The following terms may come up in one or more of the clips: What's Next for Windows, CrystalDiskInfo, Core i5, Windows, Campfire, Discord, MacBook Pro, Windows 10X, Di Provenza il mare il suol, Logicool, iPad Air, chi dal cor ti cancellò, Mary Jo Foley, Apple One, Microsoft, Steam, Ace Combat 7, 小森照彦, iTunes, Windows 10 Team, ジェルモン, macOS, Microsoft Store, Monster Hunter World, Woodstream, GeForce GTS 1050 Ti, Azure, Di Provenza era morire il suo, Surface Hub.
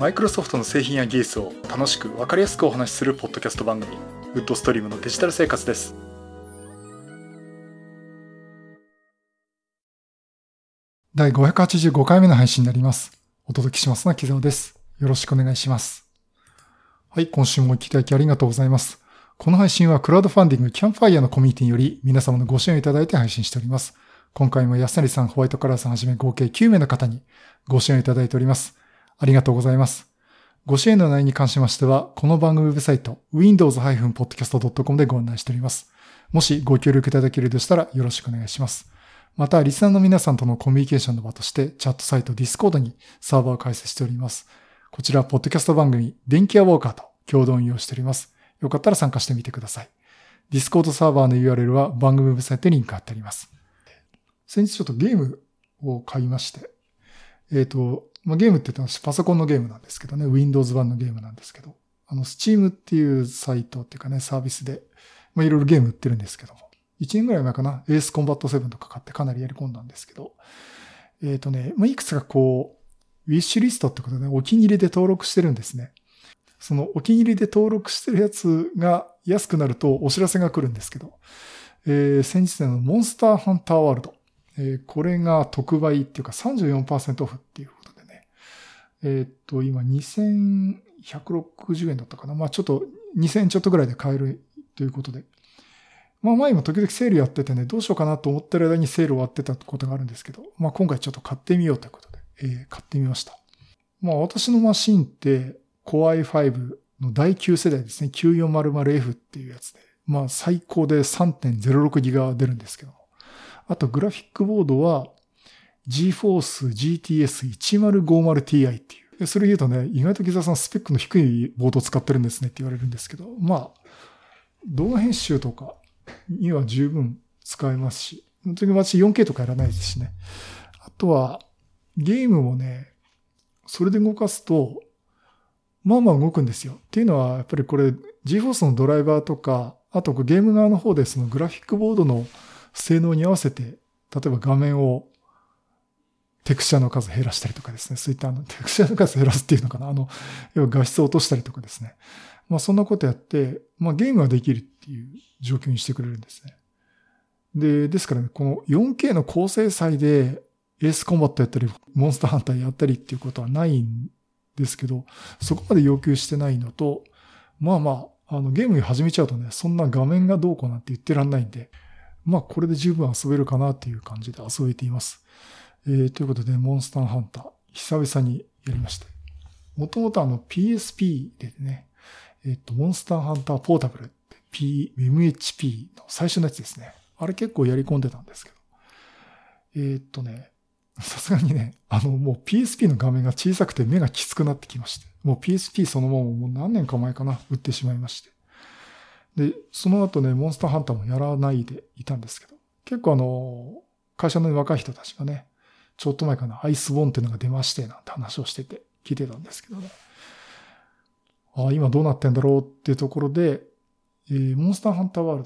Microsoft の製品や技術を楽しく分かりやすくお話しするポッドキャスト番組ウッドストリームのデジタル生活です。第585回目の配信になります。お届けしますのは木澤です。よろしくお願いします。はい、今週もお聞きいただきありがとうございます。この配信はクラウドファンディングキャンファイアのコミュニティにより皆様のご支援をいただいて配信しております。今回も安成さん、ホワイトカラーさんはじめ合計9名の方にご支援をいただいております。ありがとうございます。ご支援の内容に関しましては、この番組ウェブサイト、windows-podcast.com でご案内しております。もしご協力いただけるとしたらよろしくお願いします。また、リスナーの皆さんとのコミュニケーションの場として、チャットサイト Discord にサーバーを開設しております。こちら、ポッドキャスト番組、電気屋ウォーカーと共同運用しております。よかったら参加してみてください。Discord サーバーの URL は番組ウェブサイトにリンク貼ってあります。先日ちょっとゲームを買いまして、ゲームって言ったらパソコンのゲームなんですけどね、Windows 版のゲームなんですけど、Steam っていうサイトっていうかね、サービスで、いろいろゲーム売ってるんですけども、1年ぐらい前かな、Ace Combat 7とか買ってかなりやり込んだんですけど、いくつかウィッシュリストってことで、ね、お気に入りで登録してるんですね。そのお気に入りで登録してるやつが安くなるとお知らせが来るんですけど、先日のMonster Hunter World、これが特売っていうか 34% オフっていうことで、今2160円だったかな。ちょっと2000円ちょっとぐらいで買えるということで。前も時々セールやっててね、どうしようかなと思ってる間にセール終わってたことがあるんですけど、今回ちょっと買ってみようということで、買ってみました。私のマシンって、Core i5 の第9世代ですね、9400F っていうやつで、最高で 3.06GB が出るんですけども。あと、グラフィックボードは、GeForce GTS 1050 Ti っていう。それ言うとね、意外と木澤さんスペックの低いボードを使ってるんですねって言われるんですけど、動画編集とかには十分使えますし、本当に私 4K とかやらないですしね。あとは、ゲームもね、それで動かすと、動くんですよ。っていうのは、やっぱりこれ、GeForce のドライバーとか、あとゲーム側の方でそのグラフィックボードの性能に合わせて、例えば画面をテクスチャーの数減らしたりとかですね。そういったテクスチャーの数減らすっていうのかな。要は画質を落としたりとかですね。そんなことやって、ゲームができるっていう状況にしてくれるんですね。ですからね、この 4K の高精細でエースコンバットやったり、モンスターハンターやったりっていうことはないんですけど、そこまで要求してないのと、ゲーム始めちゃうとね、そんな画面がどうこうなんて言ってらんないんで、これで十分遊べるかなっていう感じで遊べています。ということで、モンスターハンター、久々にやりました。もともとPSP でね、モンスターハンターポータブルって、MHP の最初のやつですね。あれ結構やり込んでたんですけど。さすがにね、もう PSP の画面が小さくて目がきつくなってきまして、もう PSP そのままもう何年か前かな、売ってしまいまして。で、その後ね、モンスターハンターもやらないでいたんですけど、結構会社の若い人たちがね、ちょっと前かな、アイスボーンっていうのが出まして、なんて話をしてて、聞いてたんですけどね。今どうなってんだろうっていうところで、モンスターハンターワール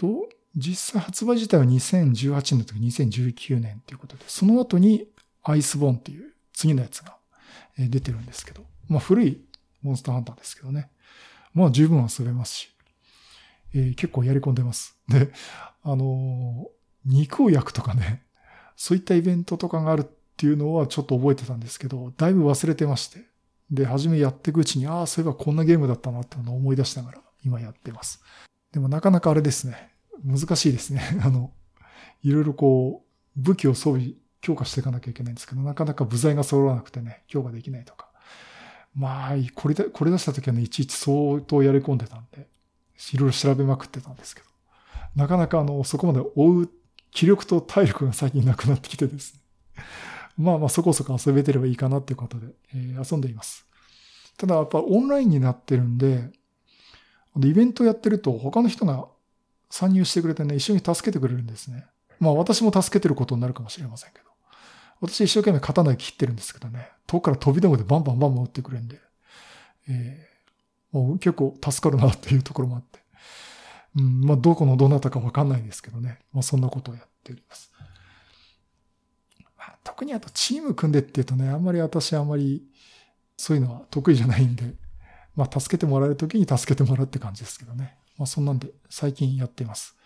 ド。実際発売自体は2018年の時、2019年ということで、その後にアイスボーンっていう次のやつが出てるんですけど、古いモンスターハンターですけどね。十分遊べますし、結構やり込んでます。で、肉を焼くとかね、そういったイベントとかがあるっていうのはちょっと覚えてたんですけど、だいぶ忘れてまして。で、初めやっていくうちに、そういえばこんなゲームだったなってのを思い出しながら今やってます。でもなかなかあれですね、難しいですね。いろいろ武器を装備、強化していかなきゃいけないんですけど、なかなか部材が揃わなくてね、強化できないとか。これ出した時はね、いちいち相当やり込んでたんで、いろいろ調べまくってたんですけど、なかなかそこまで追う、気力と体力が最近なくなってきてですね。そこそこ遊べてればいいかなっていうことで、遊んでいます。ただやっぱオンラインになってるんで、イベントやってると他の人が参入してくれてね、一緒に助けてくれるんですね。私も助けてることになるかもしれませんけど。私一生懸命刀で切ってるんですけどね、遠くから飛び道具でバンバンバンバン撃ってくれるんで、結構助かるなっていうところもあって。どこのどなたかわかんないですけどね。そんなことをやっております。特にあとチーム組んでっていうとね、あんまり私そういうのは得意じゃないんで、まあ助けてもらえるときに助けてもらうって感じですけどね。まあそんなんで最近やっています。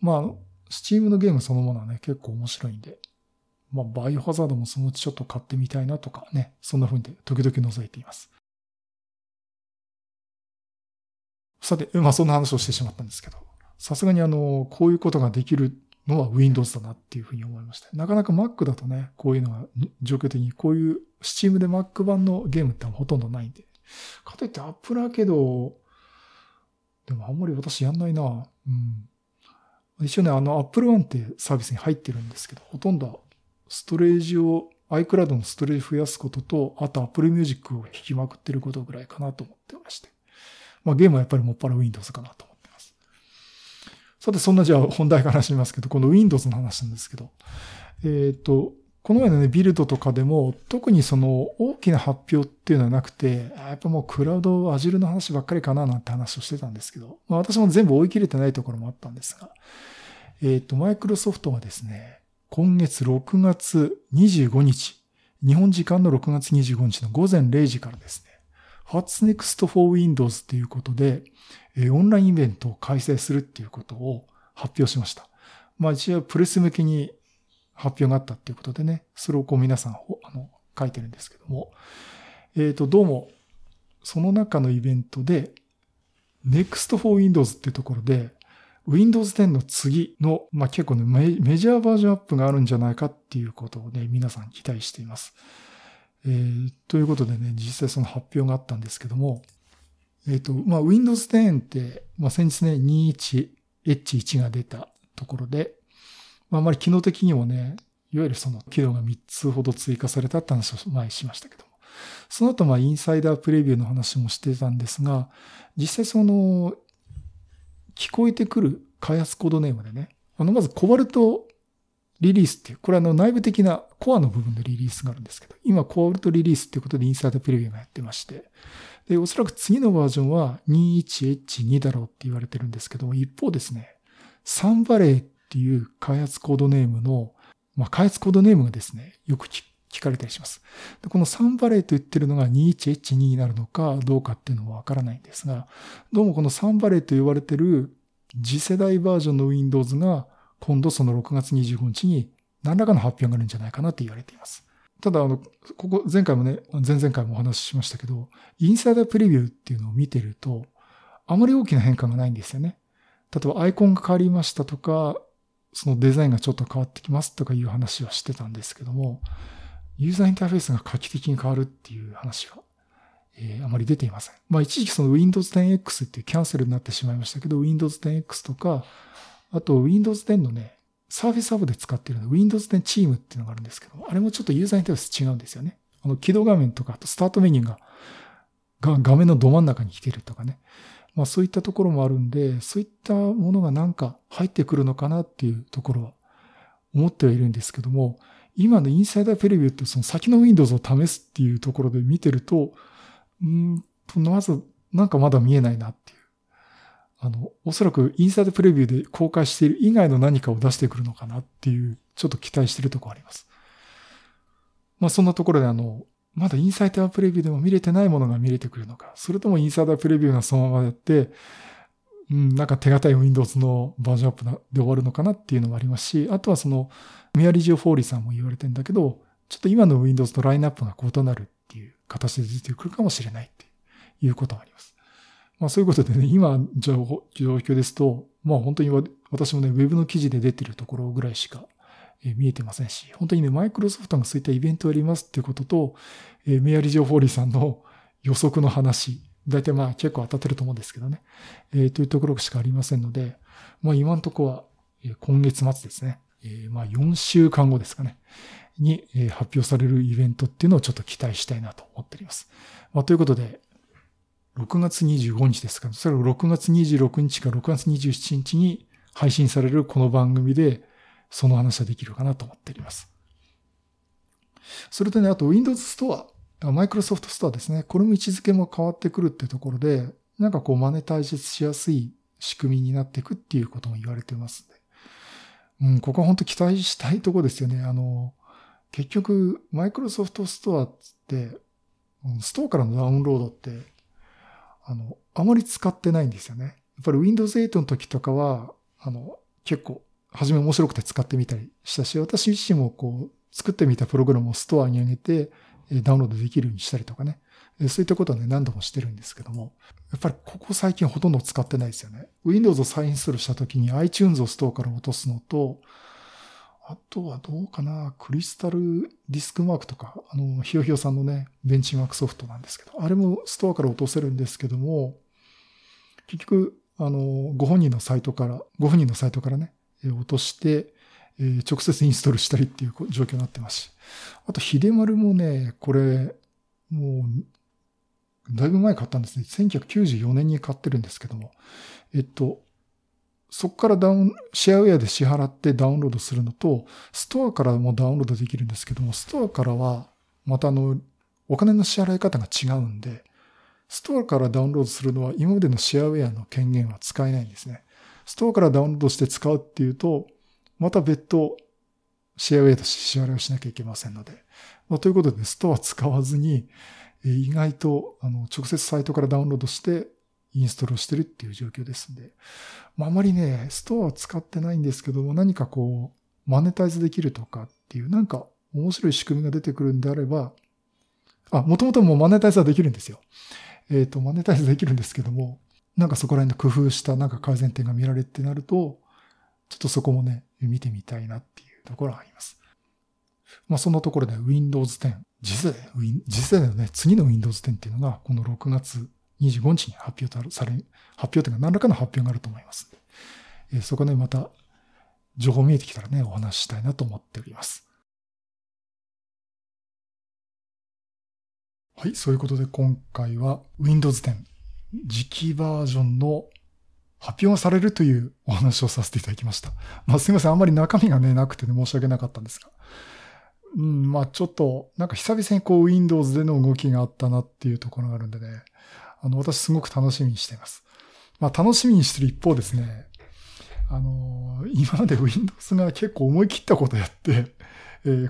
まあ、Steam のゲームそのものはね、結構面白いんで、まあバイオハザードもそのうちちょっと買ってみたいなとかね、そんな風にで時々覗いています。さて、まあそんな話をしてしまったんですけど、さすがにこういうことができるのは Windows だなっていうふうに思いました。なかなか Mac だとね、こういうのが状況的にこういう Steam で Mac 版のゲームってほとんどないんで。かといって Apple だけど、でもあんまり私やんないな。うん。一応ね、Apple One ってサービスに入ってるんですけど、ほとんどストレージを、iCloud のストレージ増やすことと、あと Apple Music を弾きまくってることぐらいかなと思ってまして。まあゲームはやっぱりもっぱら Windows かなと思ってます。さて、そんなじゃあ本題から話しますけど、この Windows の話なんですけど、この前のね、ビルドとかでも、特にその大きな発表っていうのはなくて、やっぱもうクラウド、Azure の話ばっかりかななんて話をしてたんですけど、まあ私も全部追い切れてないところもあったんですが、Microsoft はですね、今月6月25日、日本時間の6月25日の午前0時からですね、What's Next for Windows ということで、オンラインイベントを開催するっていうことを発表しました。まあ一応プレス向けに発表があったっていうことでね、それをこう皆さん書いてるんですけども、どうもその中のイベントで Next for Windows っていうところで Windows 10の次の、まあ、結構ねメジャーバージョンアップがあるんじゃないかっていうことをね、皆さん期待しています。ということでね、実際その発表があったんですけども、まあ、Windows 10って、まあ、先日ね、21H1 が出たところで、まあ、あまり機能的にもね、いわゆるその機能が3つほど追加されたって話を前にしましたけども、その後まあインサイダープレビューの話もしてたんですが、実際その、聞こえてくる開発コードネームでね、まずコバルトリリースっていう、これ内部的なコアの部分のリリースがあるんですけど、今コバルトリリースっていうことでインサイダープレビューがやってまして、で、おそらく次のバージョンは 21H2 だろうって言われてるんですけども、一方ですね、サンバレーっていう開発コードネームの、まあ、開発コードネームがですね、よく聞かれたりします。で、このサンバレーと言ってるのが 21H2 になるのかどうかっていうのはわからないんですが、どうもこのサンバレーと言われてる次世代バージョンの Windows が今度その6月25日に何らかの発表があるんじゃないかなって言われています。ただ、ここ前回もね、前々回もお話ししましたけど、インサイダープレビューっていうのを見てると、あまり大きな変化がないんですよね。例えばアイコンが変わりましたとか、そのデザインがちょっと変わってきますとかいう話はしてたんですけども、ユーザーインターフェースが画期的に変わるっていう話は、あまり出ていません。まあ一時期その Windows 10X っていうキャンセルになってしまいましたけど、Windows 10X とか、あと Windows 10のね、Surface Hub で使っている Windows 10 Team っていうのがあるんですけども、あれもちょっとユーザーインターフェース違うんですよね。起動画面とか、あとスタートメニューが画面のど真ん中に来てるとかね。まあそういったところもあるんで、そういったものがなんか入ってくるのかなっていうところは思ってはいるんですけども、今のインサイダープレビューってその先の Windows を試すっていうところで見てると、まずなんかまだ見えないなっていう。おそらくインサイダープレビューで公開している以外の何かを出してくるのかなっていう、ちょっと期待してるところあります。まあそんなところでまだインサイダープレビューでも見れてないものが見れてくるのか、それともインサイダープレビューがそのままやって、なんか手堅い Windows のバージョンアップで終わるのかなっていうのもありますし、あとはその、メアリー・ジョ・フォーリーさんも言われてんだけど、ちょっと今の Windows とラインナップが異なるっていう形で出てくるかもしれないっていうことがあります。まあそういうことでね、今状況ですと、まあ本当に私もね、ウェブの記事で出てるところぐらいしか、見えてませんし、本当にね、マイクロソフトがそういったイベントをやりますっていうことと、メアリー・ジョ・フォーリーさんの予測の話、大体まあ結構当たってると思うんですけどね、というところしかありませんので、まあ今のところは、今月末ですね、まあ4週間後ですかね、に、発表されるイベントっていうのをちょっと期待したいなと思っております。まあということで、6月25日ですかね、それを6月26日か6月27日に配信されるこの番組で、その話はできるかなと思っております。それとね、あと Windows ストア、Microsoft Store ですね。これも位置づけも変わってくるってところで、なんかこうマネタイズしやすい仕組みになっていくっていうことも言われてますんで。うん、ここは本当期待したいところですよね。結局、Microsoft Store って、ストアからのダウンロードって、あまり使ってないんですよね。やっぱり Windows 8の時とかは、結構、初め面白くて使ってみたりしたし、私自身もこう、作ってみたプログラムをストアに上げて、ダウンロードできるようにしたりとかね。そういったことはね、何度もしてるんですけども、やっぱりここ最近ほとんど使ってないですよね。Windows を再インストールした時に iTunes をストアから落とすのと、あとはどうかな、クリスタルディスクマークとか、ひよひよさんのね、ベンチマークソフトなんですけど、あれもストアから落とせるんですけども、結局、ご本人のサイトからね、落として、直接インストールしたりっていう状況になってますし、あと、ひでまるもね、これ、もう、だいぶ前買ったんですね。1994年に買ってるんですけども、そこからシェアウェアで支払ってダウンロードするのと、ストアからもダウンロードできるんですけども、ストアからは、またお金の支払い方が違うんで、ストアからダウンロードするのは今までのシェアウェアの権限は使えないんですね。ストアからダウンロードして使うっていうと、また別途シェアウェイと支払いをしなきゃいけませんので。まあ、ということで、ストア使わずに、意外と直接サイトからダウンロードしてインストールをしてるっていう状況ですんで。まあ、あまりね、ストアは使ってないんですけども、何かこう、マネタイズできるとかっていう、なんか面白い仕組みが出てくるんであれば、もともともうマネタイズはできるんですよ。マネタイズできるんですけども、なんかそこら辺の工夫したなんか改善点が見られるってなると、ちょっとそこもね、見てみたいなっていうところはあります。まあそんなところで Windows 10、次世代のね、次の Windows 10っていうのが、この6月25日に発表というか何らかの発表があると思いますので、そこでまた情報見えてきたらね、お話ししたいなと思っております。はい、そういうことで今回は Windows 10、次期バージョンの発表がされるというお話をさせていただきました。まあすいません。あんまり中身がね、なくてね、申し訳なかったんですが。まあちょっと、なんか久々にこう Windows での動きがあったなっていうところがあるんでね、私すごく楽しみにしています。まあ楽しみにしてる一方ですね、今まで Windows が結構思い切ったことやって、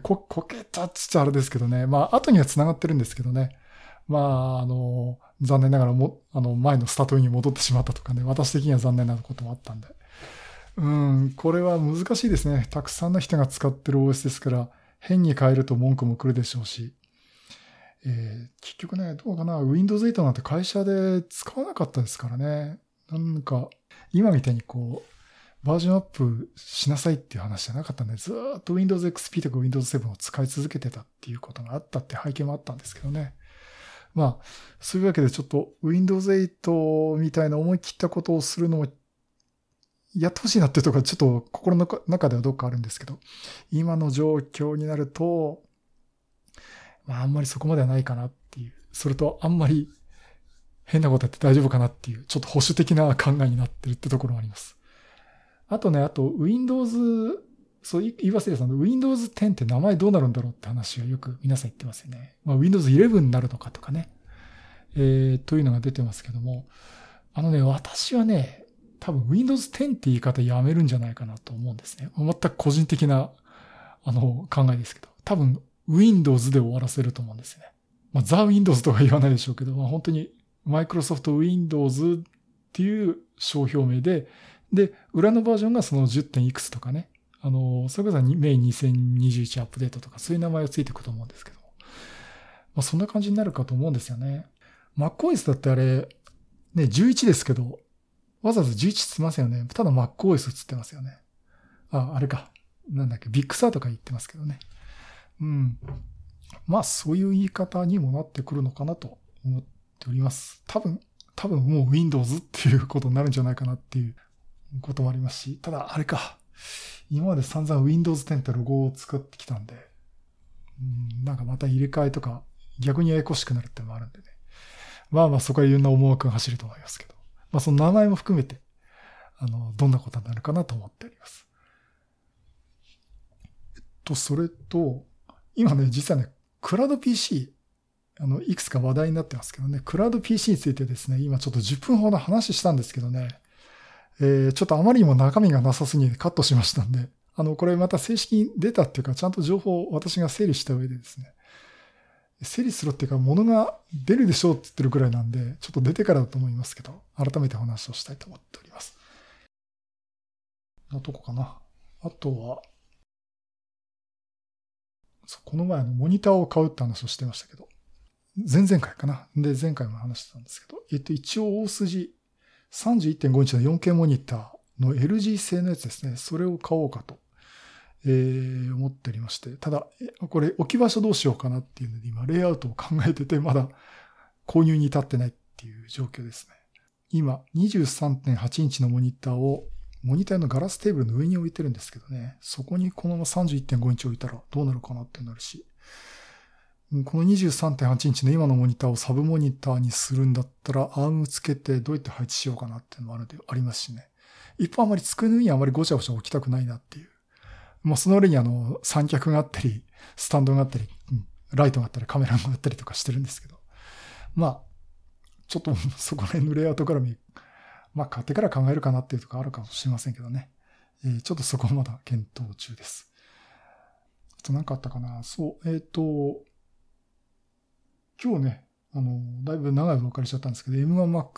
こけたっつっちゃあれですけどね、まあ後には繋がってるんですけどね、まあ残念ながら前のスタートに戻ってしまったとかね、私的には残念なこともあったんで。これは難しいですね。たくさんの人が使ってる OS ですから、変に変えると文句も来るでしょうし。結局ね、どうかな、Windows 8なんて会社で使わなかったですからね。なんか、今みたいにこう、バージョンアップしなさいっていう話じゃなかったんで、ずーっと Windows XP とか Windows 7を使い続けてたっていうことがあったって背景もあったんですけどね。まあ、そういうわけでちょっと Windows 8みたいな思い切ったことをするのもやってほしいなっていうところがちょっと心の中ではどっかあるんですけど、今の状況になると、まああんまりそこまではないかなっていう、それとあんまり変なことやって大丈夫かなっていう、ちょっと保守的な考えになってるってところがあります。あと Windows、そう言い忘れたの、Windows 10って名前どうなるんだろうって話がよく皆さん言ってますよね。まあ、Windows 11になるのかとかね。というのが出てますけども。私はね、多分 Windows 10って言い方やめるんじゃないかなと思うんですね。全く個人的な、考えですけど。多分 Windows で終わらせると思うんですね。まあ、ザ・ Windows とは言わないでしょうけど、まあ、本当に Microsoft Windows っていう商標名で、で、裏のバージョンがその 10. いくつとかね。それこそメイン2021アップデートとかそういう名前がついていくと思うんですけども。まあそんな感じになるかと思うんですよね。MacOS だってあれ、ね、11ですけど、わざわざ11つってますよね。ただ MacOS つってますよね。あれか。なんだっけ、ビッグサーとか言ってますけどね。まあそういう言い方にもなってくるのかなと思っております。多分もう Windows っていうことになるんじゃないかなっていうこともありますし、ただあれか。今まで散々 Windows 10ってロゴを作ってきたんで、なんかまた入れ替えとか逆にややこしくなるってのもあるんでね。まあまあそこはいろんな思惑が走ると思いますけど。まあその名前も含めて、どんなことになるかなと思っております。それと、今ね、実はね、クラウド PC、いくつか話題になってますけどね、クラウド PC についてですね、今ちょっと10分ほど話したんですけどね、ちょっとあまりにも中身がなさすぎてカットしましたんで、これまた正式に出たっていうか、ちゃんと情報を私が整理した上でですね、整理するっていうか、物が出るでしょうって言ってるくらいなんで、ちょっと出てからだと思いますけど、改めてお話をしたいと思っております。のとこかな。あとは、この前のモニターを買うって話をしてましたけど、前々回かな。で、前回も話してたんですけど、一応大筋、31.5 インチの 4K モニターの LG 製のやつですね。それを買おうかと、思っておりまして。ただ、これ置き場所どうしようかなっていうので、今、レイアウトを考えてて、まだ購入に至ってないっていう状況ですね。今、23.8 インチのモニターを、モニターのガラステーブルの上に置いてるんですけどね。そこにこのまま 31.5 インチ置いたらどうなるかなってなるし。この 23.8 インチの今のモニターをサブモニターにするんだったら、アームつけてどうやって配置しようかなっていうのもありますしね。一方あまり机の上にあまりごちゃごちゃ置きたくないなっていう。まあその上に三脚があったり、スタンドがあったり、ライトがあったり、カメラがあったりとかしてるんですけど。まあ、ちょっとそこら辺のレイアウトから見る。まあ、買ってから考えるかなっていうところあるかもしれませんけどね。ちょっとそこはまだ検討中です。あと何かあったかな。そう、今日ね、だいぶ長い分かれちゃったんですけど、M1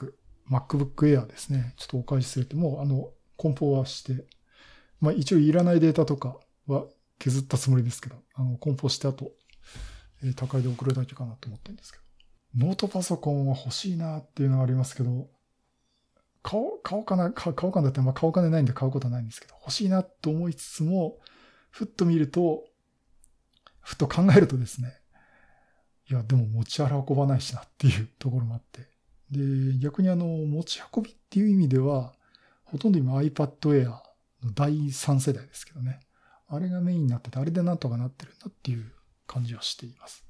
Mac、MacBook Air ですね。ちょっとお返しするって、もう梱包はして、まあ一応いらないデータとかは削ったつもりですけど、梱包して後、宅配で送るだけかなと思ってるんですけど。ノートパソコンは欲しいなっていうのがありますけど、買おうかなって、まあ、買お金ないんで買うことはないんですけど、欲しいなと思いつつも、ふっと考えるとですね、いや、でも持ち運ばないしなっていうところもあって。で、逆に持ち運びっていう意味では、ほとんど今 iPad Air の第3世代ですけどね。あれがメインになってて、あれでなんとかなってるんだっていう感じはしています。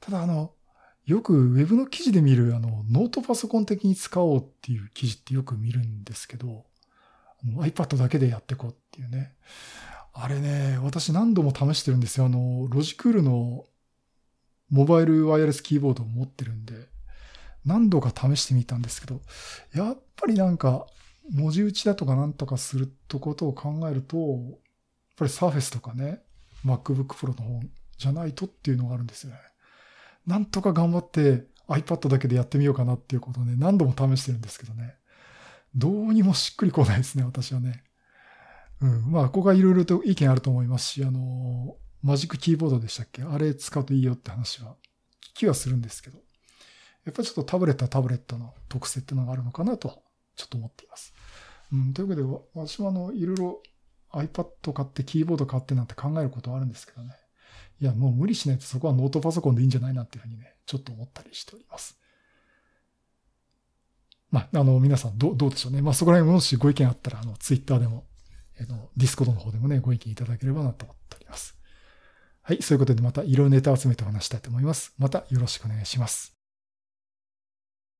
ただよくウェブの記事で見るノートパソコン的に使おうっていう記事ってよく見るんですけど、iPad だけでやってこうっていうね。あれね、私何度も試してるんですよ。ロジクールのモバイルワイヤレスキーボードを持ってるんで、何度か試してみたんですけど、やっぱりなんか文字打ちだとかなんとかするってことを考えると、やっぱり Surface とかね、MacBook Pro の方じゃないとっていうのがあるんですよね。なんとか頑張って iPad だけでやってみようかなっていうことをね、何度も試してるんですけどね。どうにもしっくりこないですね、私はね。まあ、ここがいろいろと意見あると思いますし、マジックキーボードでしたっけ？あれ使うといいよって話は、聞きはするんですけど。やっぱりちょっとタブレットの特性っていうのがあるのかなとは、ちょっと思っています。というわけで、私もいろいろ iPad 買ってキーボード買ってなんて考えることはあるんですけどね。いや、もう無理しないとそこはノートパソコンでいいんじゃないなっていうふうにね、ちょっと思ったりしております。まあ、皆さんどうでしょうね。まあ、そこら辺もしご意見あったら、Twitter でも、Discord の方でもね、ご意見いただければなと思っております。はい、そういうことでまたいろいろネタを集めてお話したいと思います。またよろしくお願いします。